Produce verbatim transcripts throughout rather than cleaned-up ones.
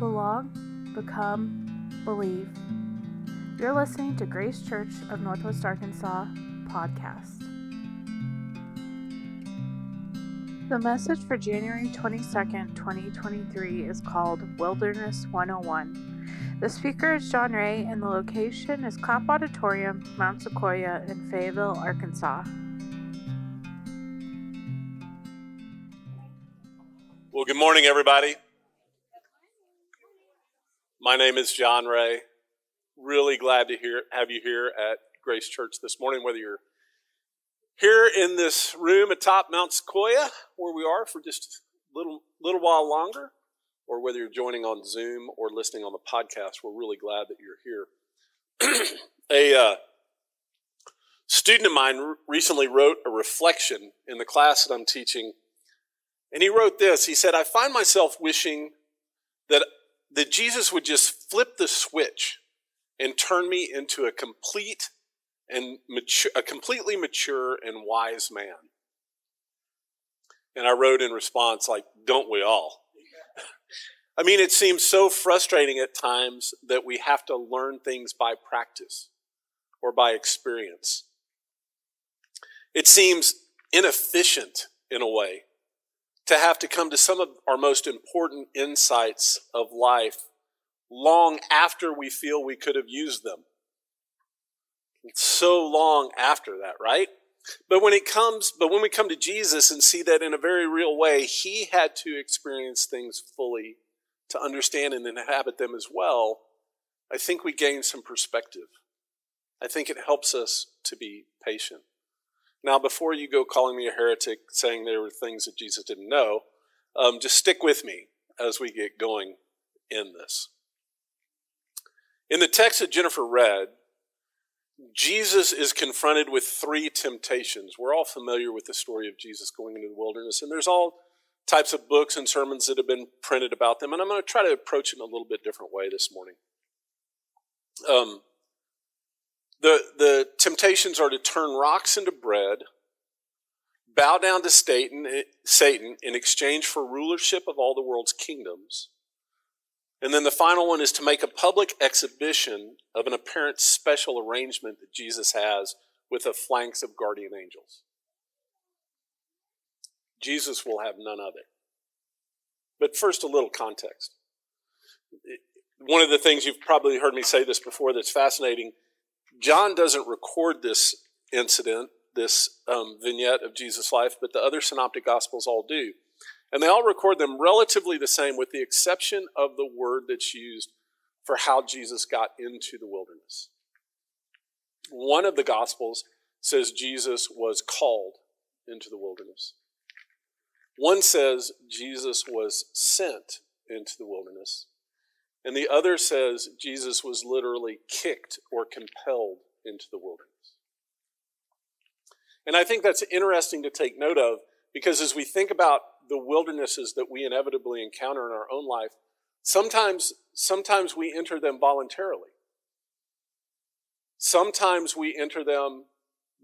Belong, Become, Believe. You're listening to Grace Church of Northwest Arkansas podcast. The message for January twenty-second, twenty twenty-three is called Wilderness one oh one. The speaker is John Ray and the location is Cop Auditorium, Mount Sequoia in Fayetteville, Arkansas. Well, good morning, everybody. My name is John Ray. Really glad to hear, have you here at Grace Church this morning, whether you're here in this room atop Mount Sequoia, where we are for just a little, little while longer, or whether you're joining on Zoom or listening on the podcast. We're really glad that you're here. A uh, student of mine recently wrote a reflection in the class that I'm teaching, and he wrote this. He said, I find myself wishing that that Jesus would just flip the switch and turn me into a complete and mature, a completely mature and wise man. And I wrote in response, like, don't we all? I mean, it seems so frustrating at times that we have to learn things by practice or by experience. It seems inefficient in a way to have to come to some of our most important insights of life long after we feel we could have used them. It's so long after that, right? But when it comes, but when we come to Jesus and see that in a very real way, he had to experience things fully to understand and inhabit them as well, I think we gain some perspective. I think it helps us to be patient. Now, before you go calling me a heretic, saying there were things that Jesus didn't know, um, just stick with me as we get going in this. In the text that Jennifer read, Jesus is confronted with three temptations. We're all familiar with the story of Jesus going into the wilderness, and there's all types of books and sermons that have been printed about them, and I'm going to try to approach it in a little bit different way this morning. Um, the, the temptations are to turn rocks into bread, bow down to Satan, Satan in exchange for rulership of all the world's kingdoms, and then the final one is to make a public exhibition of an apparent special arrangement that Jesus has with a phalanx of guardian angels. Jesus will have none of it. But first, a little context. One of the things you've probably heard me say this before that's fascinating, John doesn't record this incident, this um, vignette of Jesus' life, but the other synoptic gospels all do. And they all record them relatively the same with the exception of the word that's used for how Jesus got into the wilderness. One of the Gospels says Jesus was called into the wilderness. One says Jesus was sent into the wilderness. And the other says Jesus was literally kicked or compelled into the wilderness. And I think that's interesting to take note of because as we think about the wildernesses that we inevitably encounter in our own life, sometimes, sometimes we enter them voluntarily. Sometimes we enter them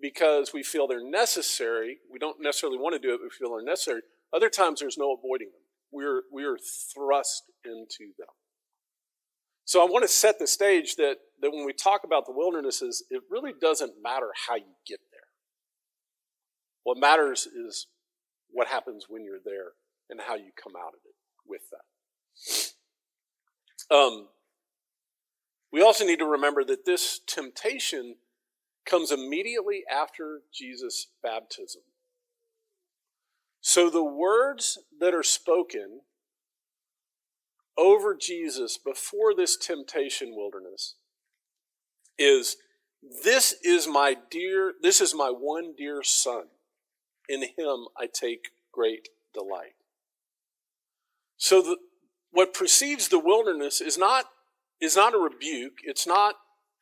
because we feel they're necessary. We don't necessarily want to do it, but we feel they're necessary. Other times there's no avoiding them. We're, we're thrust into them. So I want to set the stage that, that when we talk about the wildernesses, it really doesn't matter how you get there. What matters is what happens when you're there and how you come out of it with that. Um, we also need to remember that this temptation comes immediately after Jesus' baptism. So the words that are spoken over Jesus before this temptation wilderness is, this is my dear, this is my one dear son. In him I take great delight. So the, what precedes the wilderness is not, is not a rebuke. It's not,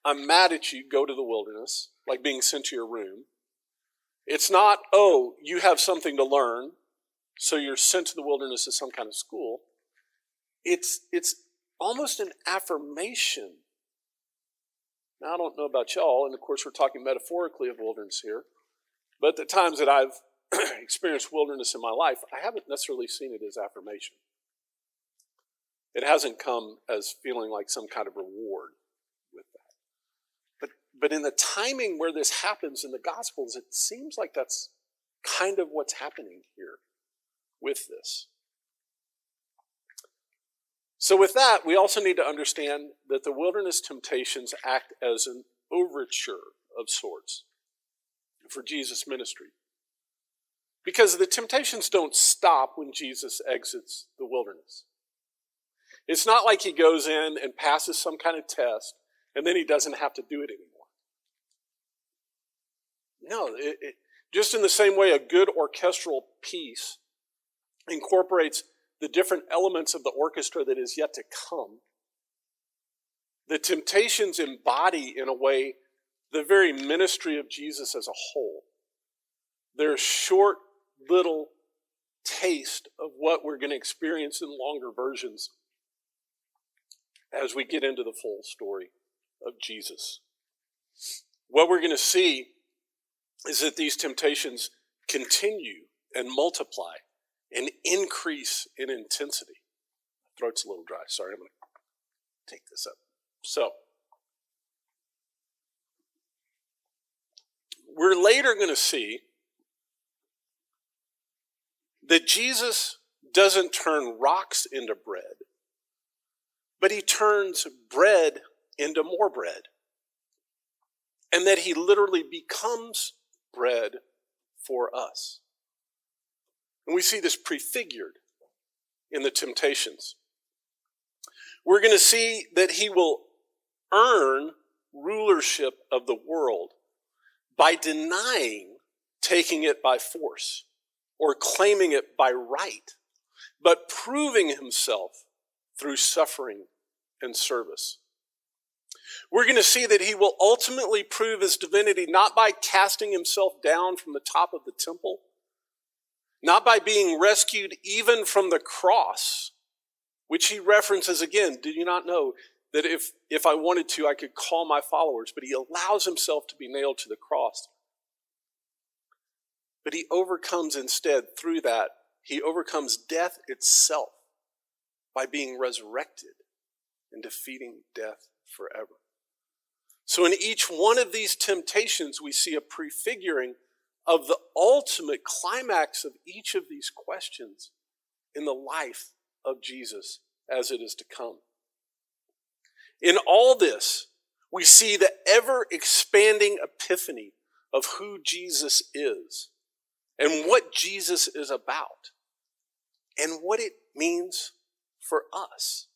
I'm mad at you, go to the wilderness, like being sent to your room. It's not, oh, you have something to learn, so you're sent to the wilderness as some kind of school. It's, it's almost an affirmation. Now, I don't know about y'all, and of course we're talking metaphorically of wilderness here, but the times that I've experienced wilderness in my life, I haven't necessarily seen it as affirmation. It hasn't come as feeling like some kind of reward with that. But, but in the timing where this happens in the Gospels, it seems like that's kind of what's happening here with this. So with that, we also need to understand that the wilderness temptations act as an overture of sorts for Jesus' ministry. Because the temptations don't stop when Jesus exits the wilderness. It's not like he goes in and passes some kind of test, and then he doesn't have to do it anymore. No, it, it, just in the same way a good orchestral piece incorporates the different elements of the orchestra that is yet to come, the temptations embody, in a way, the very ministry of Jesus as a whole. They're a short, little taste of what we're going to experience in longer versions as we get into the full story of Jesus. What we're going to see is that these temptations continue and multiply and increase in intensity. My throat's a little dry. Sorry, I'm going to take this up. So, we're later going to see that Jesus doesn't turn rocks into bread, but he turns bread into more bread. And that he literally becomes bread for us. And we see this prefigured in the temptations. We're going to see that he will earn rulership of the world by denying taking it by force or claiming it by right, but proving himself through suffering and service. We're going to see that he will ultimately prove his divinity not by casting himself down from the top of the temple, not by being rescued even from the cross, which he references again. Did you not know that if, if I wanted to, I could call my followers? But he allows himself to be nailed to the cross. But he overcomes instead through that. He overcomes death itself by being resurrected and defeating death forever. So in each one of these temptations, we see a prefiguring of the ultimate climax of each of these questions in the life of Jesus as it is to come. In all this, we see the ever-expanding epiphany of who Jesus is and what Jesus is about and what it means for us.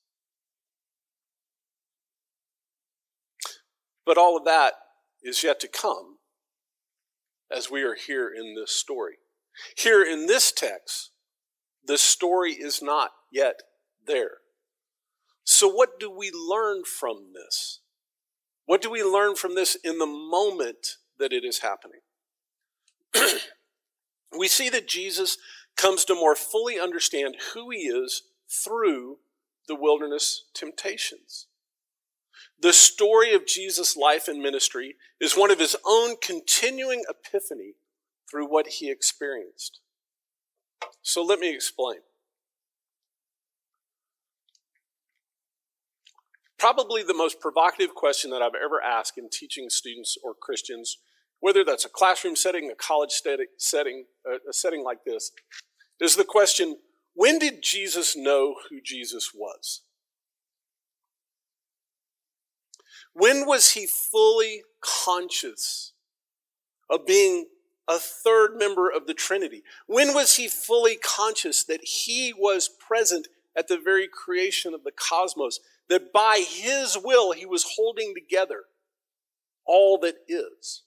But all of that is yet to come as we are here in this story. Here in this text, the story is not yet there. So what do we learn from this? What do we learn from this in the moment that it is happening? We see that Jesus comes to more fully understand who he is through the wilderness temptations. The story of Jesus' life and ministry is one of his own continuing epiphany through what he experienced. So let me explain. Probably the most provocative question that I've ever asked in teaching students or Christians, whether that's a classroom setting, a college setting, a setting like this, is the question, when did Jesus know who Jesus was? When was he fully conscious of being a third member of the Trinity? When was he fully conscious that he was present at the very creation of the cosmos, that by his will he was holding together all that is?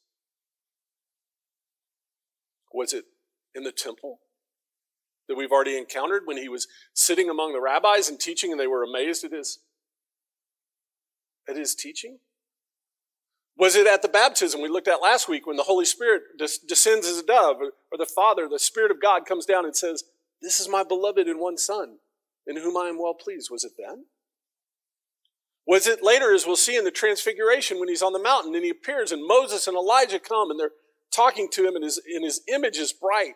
Was it in the temple that we've already encountered when he was sitting among the rabbis and teaching and they were amazed at his At his teaching? Was it at the baptism we looked at last week when the Holy Spirit des- descends as a dove, or, or the Father, the Spirit of God, comes down and says, "This is my beloved and one Son, in whom I am well pleased"? Was it then? Was it later, as we'll see in the Transfiguration, when he's on the mountain and he appears and Moses and Elijah come and they're talking to him and his, and his image is bright?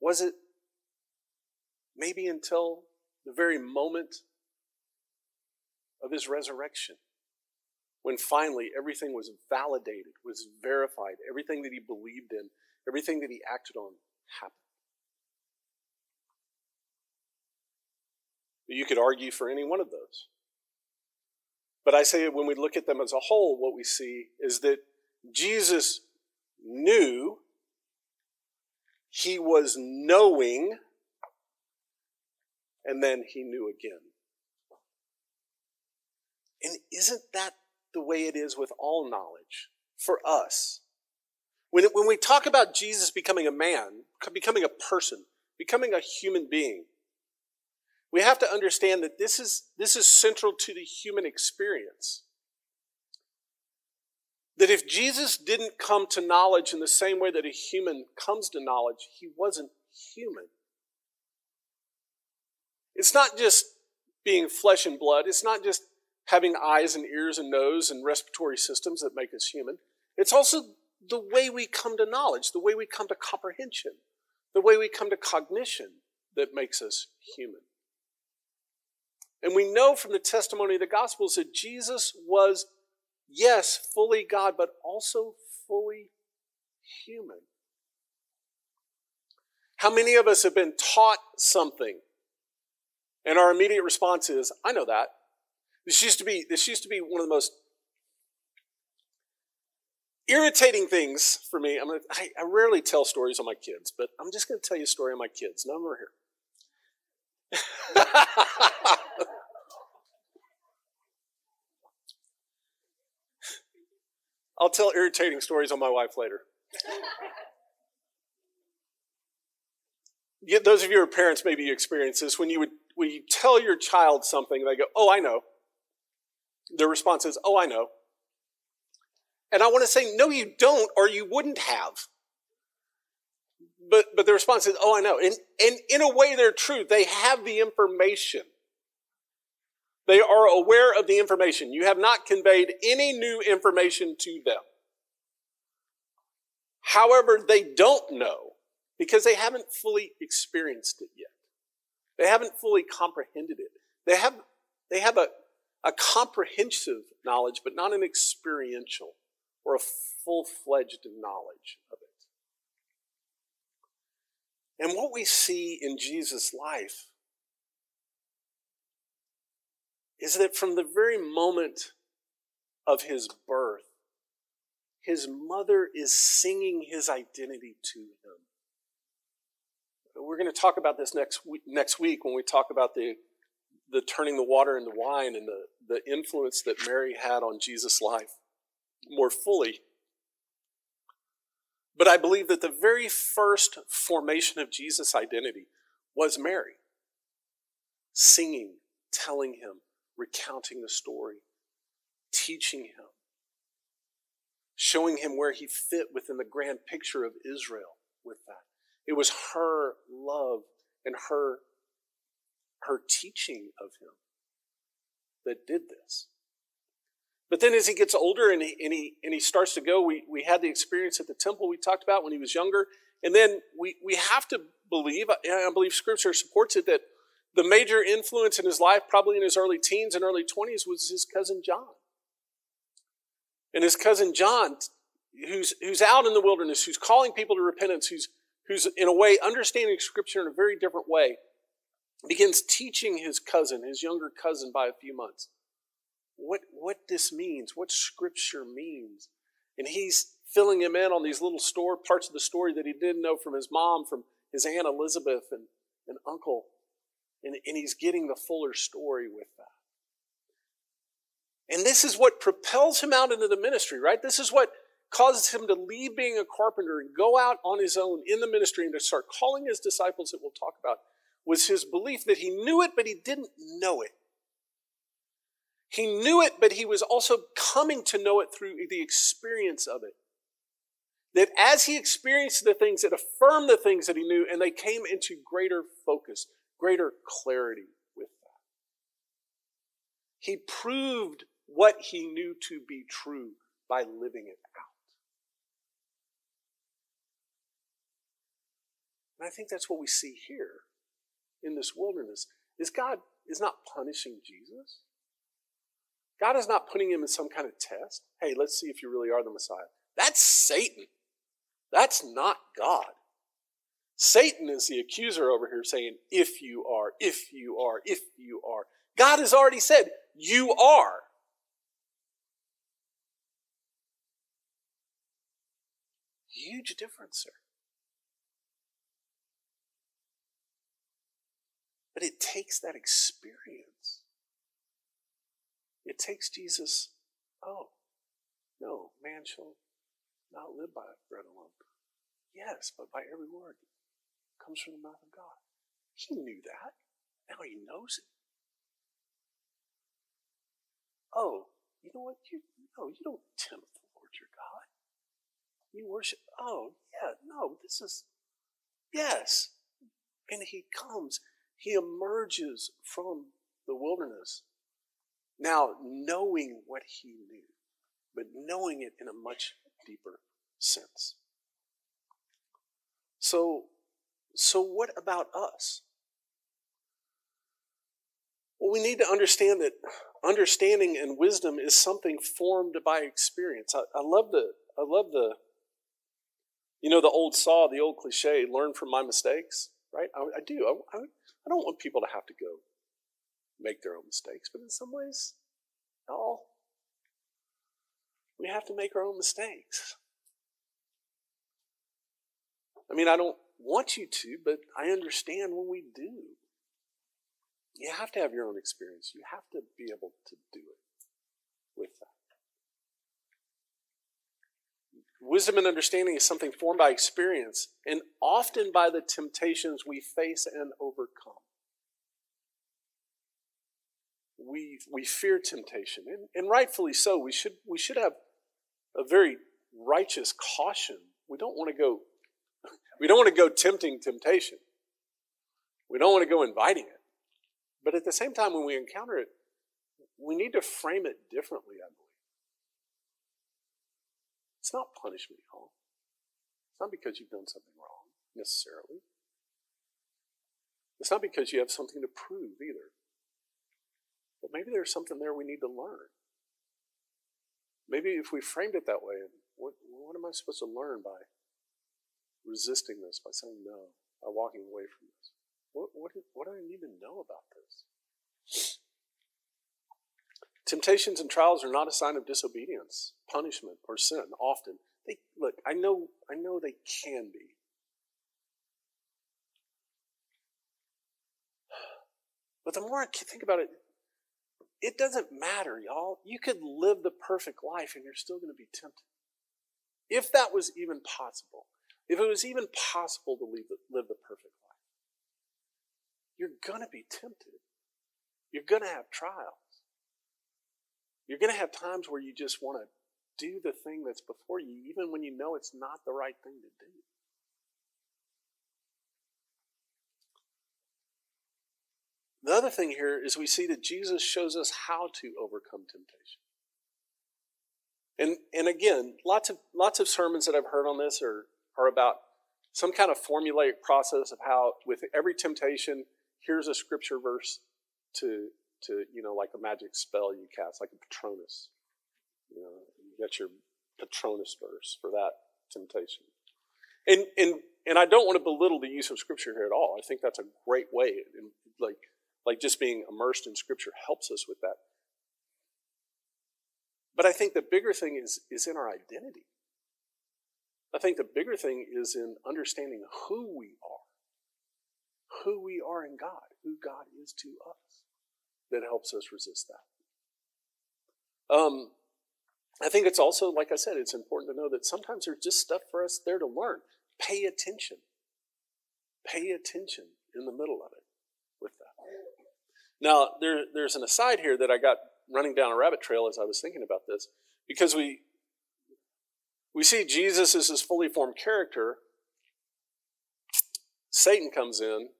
Was it maybe until the very moment of his resurrection, when finally everything was validated, was verified, everything that he believed in, everything that he acted on happened. You could argue for any one of those. But I say when we look at them as a whole, what we see is that Jesus knew, he was knowing, and then he knew again. And isn't that the way it is with all knowledge for us? When, when we talk about Jesus becoming a man, becoming a person, becoming a human being, we have to understand that this is, this is central to the human experience. That if Jesus didn't come to knowledge in the same way that a human comes to knowledge, he wasn't human. It's not just being flesh and blood. It's not just having eyes and ears and nose and respiratory systems that make us human. It's also the way we come to knowledge, the way we come to comprehension, the way we come to cognition that makes us human. And we know from the testimony of the Gospels that Jesus was, yes, fully God, but also fully human. How many of us have been taught something, and our immediate response is, I know that. This used to be, this used to be one of the most irritating things for me. I'm gonna, I, I rarely tell stories on my kids, but I'm just going to tell you a story on my kids. None of them are here. I'll tell irritating stories on my wife later. Yeah, those of you who are parents, maybe you experience this. When you would when you tell your child something, and they go, oh, I know. Their response is, oh, I know. And I want to say, no, you don't, or you wouldn't have. But but the response is, oh, I know. And, and in a way, they're true. They have the information. They are aware of the information. You have not conveyed any new information to them. However, they don't know because they haven't fully experienced it yet. They haven't fully comprehended it. They have, they have a, a comprehensive knowledge, but not an experiential or a full-fledged knowledge of it. And what we see in Jesus' life is that from the very moment of his birth, his mother is singing his identity to him. We're going to talk about this next week, next week when we talk about the, the turning the water into wine and the, the influence that Mary had on Jesus' life more fully. But I believe that the very first formation of Jesus' identity was Mary singing, telling him, recounting the story, teaching him, showing him where he fit within the grand picture of Israel with that. It was her love and her, her teaching of him that did this. But then as he gets older and he, and he, and he starts to go, we, we had the experience at the temple we talked about when he was younger, and then we, we have to believe, and I believe Scripture supports it, that the major influence in his life, probably in his early teens and early twenties, was his cousin John. And his cousin John, who's who's out in the wilderness, who's calling people to repentance, who's, who's in a way understanding Scripture in a very different way, begins teaching his cousin, his younger cousin by a few months, what, what this means, what Scripture means. And he's filling him in on these little store parts of the story that he didn't know from his mom, from his Aunt Elizabeth and, and uncle. And, and he's getting the fuller story with that. And this is what propels him out into the ministry, right? This is what causes him to leave being a carpenter and go out on his own in the ministry and to start calling his disciples that we'll talk about, was his belief that he knew it, but he didn't know it. He knew it, but he was also coming to know it through the experience of it. That as he experienced the things, it affirmed the things that he knew, and they came into greater focus, greater clarity with that. He proved what he knew to be true by living it out. And I think that's what we see here in this wilderness is God is not punishing Jesus. God is not putting him in some kind of test. Hey, let's see if you really are the Messiah. That's Satan. That's not God. Satan is the accuser over here saying, if you are, if you are, if you are. God has already said, you are. Huge difference, sir. But it takes that experience. It takes Jesus, oh, no, man shall not live by bread alone. Yes, but by every word that comes from the mouth of God. He knew that. Now he knows it. Oh, you know what? You no, you don't tempt the Lord your God. You worship. Oh, yeah, no, this is, yes. And he comes. He emerges from the wilderness, now knowing what he knew, but knowing it in a much deeper sense. So, so what about us? Well, we need to understand that understanding and wisdom is something formed by experience. I, I love the, I love the, you know, the old saw, the old cliche, learn from my mistakes. Right? I, I do. I, I, I don't want people to have to go make their own mistakes, but in some ways, no. We have to make our own mistakes. I mean, I don't want you to, but I understand when we do. You have to have your own experience. You have to be able to do it with that. Wisdom and understanding is something formed by experience and often by the temptations we face and overcome. We, we fear temptation, and, and rightfully so. We should, we should have a very righteous caution. We don't want to go, we don't want to go tempting temptation. We don't want to go inviting it. But at the same time, when we encounter it, we need to frame it differently, I believe. It's not punishment at all. It's not because you've done something wrong, necessarily. It's not because you have something to prove, either. But maybe there's something there we need to learn. Maybe if we framed it that way, what, what am I supposed to learn by resisting this, by saying no, by walking away from this? What, what, what do I need to know about this? Temptations and trials are not a sign of disobedience, punishment, or sin. Often, they look. I know. I know they can be. But the more I think about it, it doesn't matter, y'all. You could live the perfect life, and you're still going to be tempted. If that was even possible, if it was even possible to live the, live the perfect life, you're going to be tempted. You're going to have trials. You're going to have times where you just want to do the thing that's before you, even when you know it's not the right thing to do. The other thing here is we see that Jesus shows us how to overcome temptation. And and again, lots of lots of sermons that I've heard on this are, are about some kind of formulaic process of how, with every temptation, here's a scripture verse to to, you know, like a magic spell you cast, like a Patronus. You know, you get your Patronus verse for that temptation. And and and I don't want to belittle the use of Scripture here at all. I think that's a great way. And like, like just being immersed in Scripture helps us with that. But I think the bigger thing is, is in our identity. I think the bigger thing is in understanding who we are. Who we are in God. Who God is to us. That helps us resist that. Um, I think it's also, like I said, it's important to know that sometimes there's just stuff for us there to learn. Pay attention. Pay attention in the middle of it with that. Now, there, there's an aside here that I got running down a rabbit trail as I was thinking about this, because we we see Jesus as his fully formed character. Satan comes in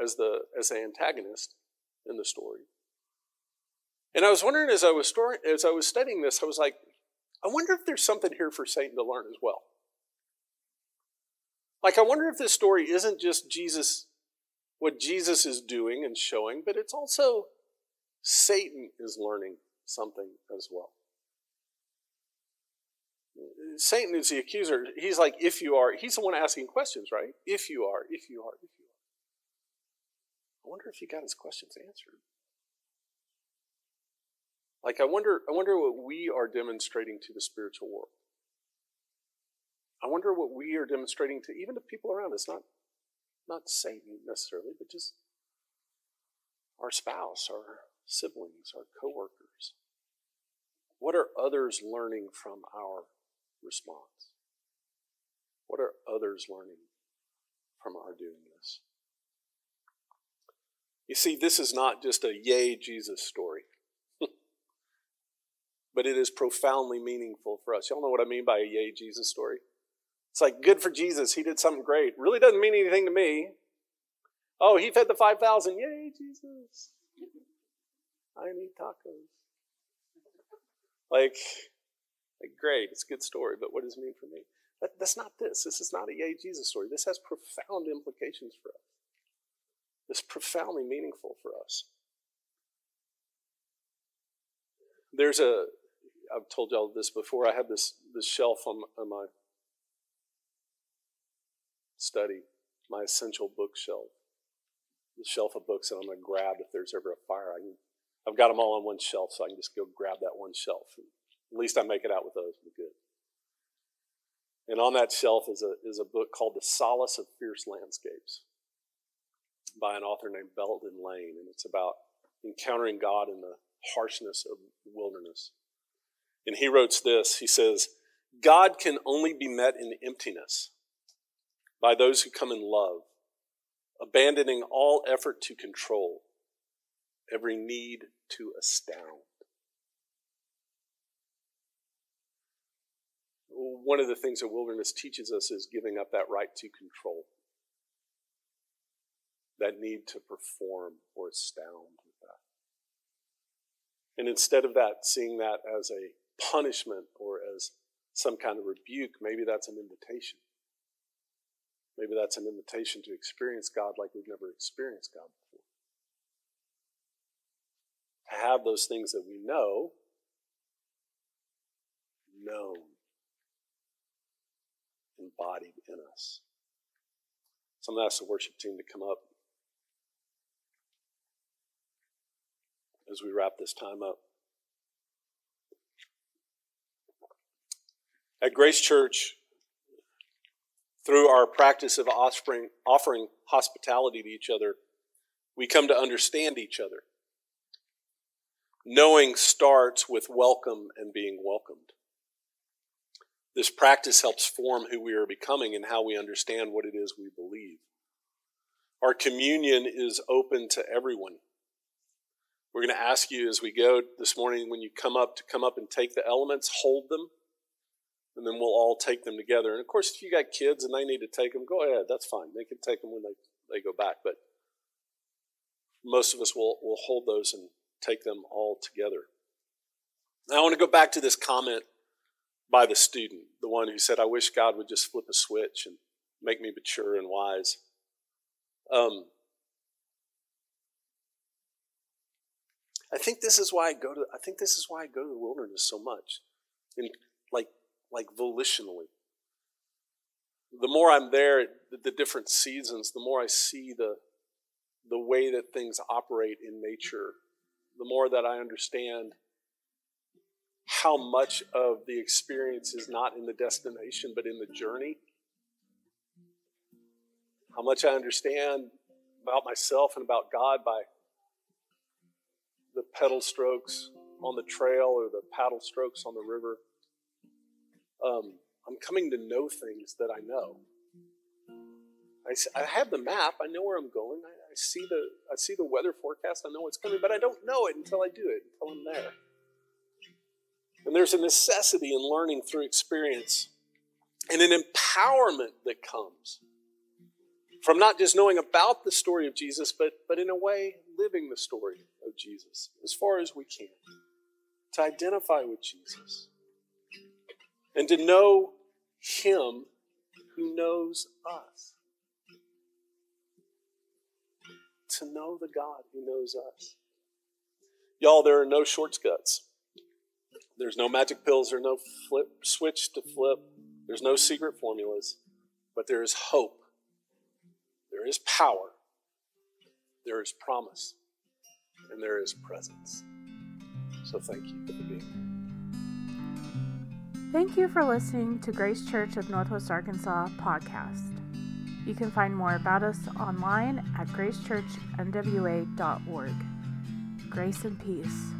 as the as the antagonist in the story. And I was wondering as I was story, as I was studying this, I was like, I wonder if there's something here for Satan to learn as well. Like, I wonder if this story isn't just Jesus what Jesus is doing and showing, but it's also Satan is learning something as well. Satan is the accuser. He's like, if you are, he's the one asking questions, right? If you are, if you are, if you are. I wonder if he got his questions answered. Like, I wonder, I wonder what we are demonstrating to the spiritual world. I wonder what we are demonstrating to even the people around us, not, not Satan necessarily, but just our spouse, our siblings, our coworkers. What are others learning from our response? What are others learning from our doing this? You see, this is not just a yay Jesus story, but it is profoundly meaningful for us. Y'all know what I mean by a yay Jesus story? It's like, good for Jesus, he did something great. Really doesn't mean anything to me. Oh, he fed the five thousand. Yay, Jesus. I need tacos. Like, like, great, it's a good story, but what does it mean for me? That, that's not this. This is not a yay Jesus story. This has profound implications for us. It's profoundly meaningful for us. There's a, I've told y'all this before, I had this, this shelf on, on my study, my essential bookshelf, the shelf of books that I'm going to grab if there's ever a fire. I can, I've got them all on one shelf, so I can just go grab that one shelf. And at least I make it out with those. We're good. And on that shelf is a is a book called The Solace of Fierce Landscapes by an author named Belton Lane, and it's about encountering God in the harshness of the wilderness. And he wrote this. He says, "God can only be met in emptiness by those who come in love, abandoning all effort to control, every need to astound." One of the things the wilderness teaches us is giving up that right to control, that need to perform or astound with that. And instead of that, seeing that as a punishment or as some kind of rebuke, maybe that's an invitation. Maybe that's an invitation to experience God like we've never experienced God before. To have those things that we know known, embodied in us. So I'm going to ask the worship team to come up as we wrap this time up. At Grace Church, through our practice of offering, offering hospitality to each other, we come to understand each other. Knowing starts with welcome and being welcomed. This practice helps form who we are becoming and how we understand what it is we believe. Our communion is open to everyone. We're going to ask you as we go this morning, when you come up, to come up and take the elements, hold them, and then we'll all take them together. And of course, if you got kids and they need to take them, go ahead, that's fine. They can take them when they, they go back, but most of us will, will hold those and take them all together. Now I want to go back to this comment by the student, the one who said, "I wish God would just flip a switch and make me mature and wise." Um, I think this is why I go to. I think this is why I go to the wilderness so much, and like like volitionally. The more I'm there at the different seasons, the more I see the the way that things operate in nature. The more that I understand how much of the experience is not in the destination, but in the journey. How much I understand about myself and about God by the pedal strokes on the trail or the paddle strokes on the river. Um, I'm coming to know things that I know. I, I have the map. I know where I'm going. I, I see the I see the weather forecast. I know what's coming, but I don't know it until I do it, until I'm there. And there's a necessity in learning through experience and an empowerment that comes from not just knowing about the story of Jesus, but, but in a way living the story of Jesus as far as we can, to identify with Jesus and to know him who knows us. to know the God who knows us. Y'all, there are no shortcuts. There's no magic pills. There's no flip switch to flip. There's no secret formulas. But there is hope. There is power. There is promise. And there is presence. So thank you for being here. Thank you for listening to Grace Church of Northwest Arkansas podcast. You can find more about us online at grace church n w a dot org. Grace and peace.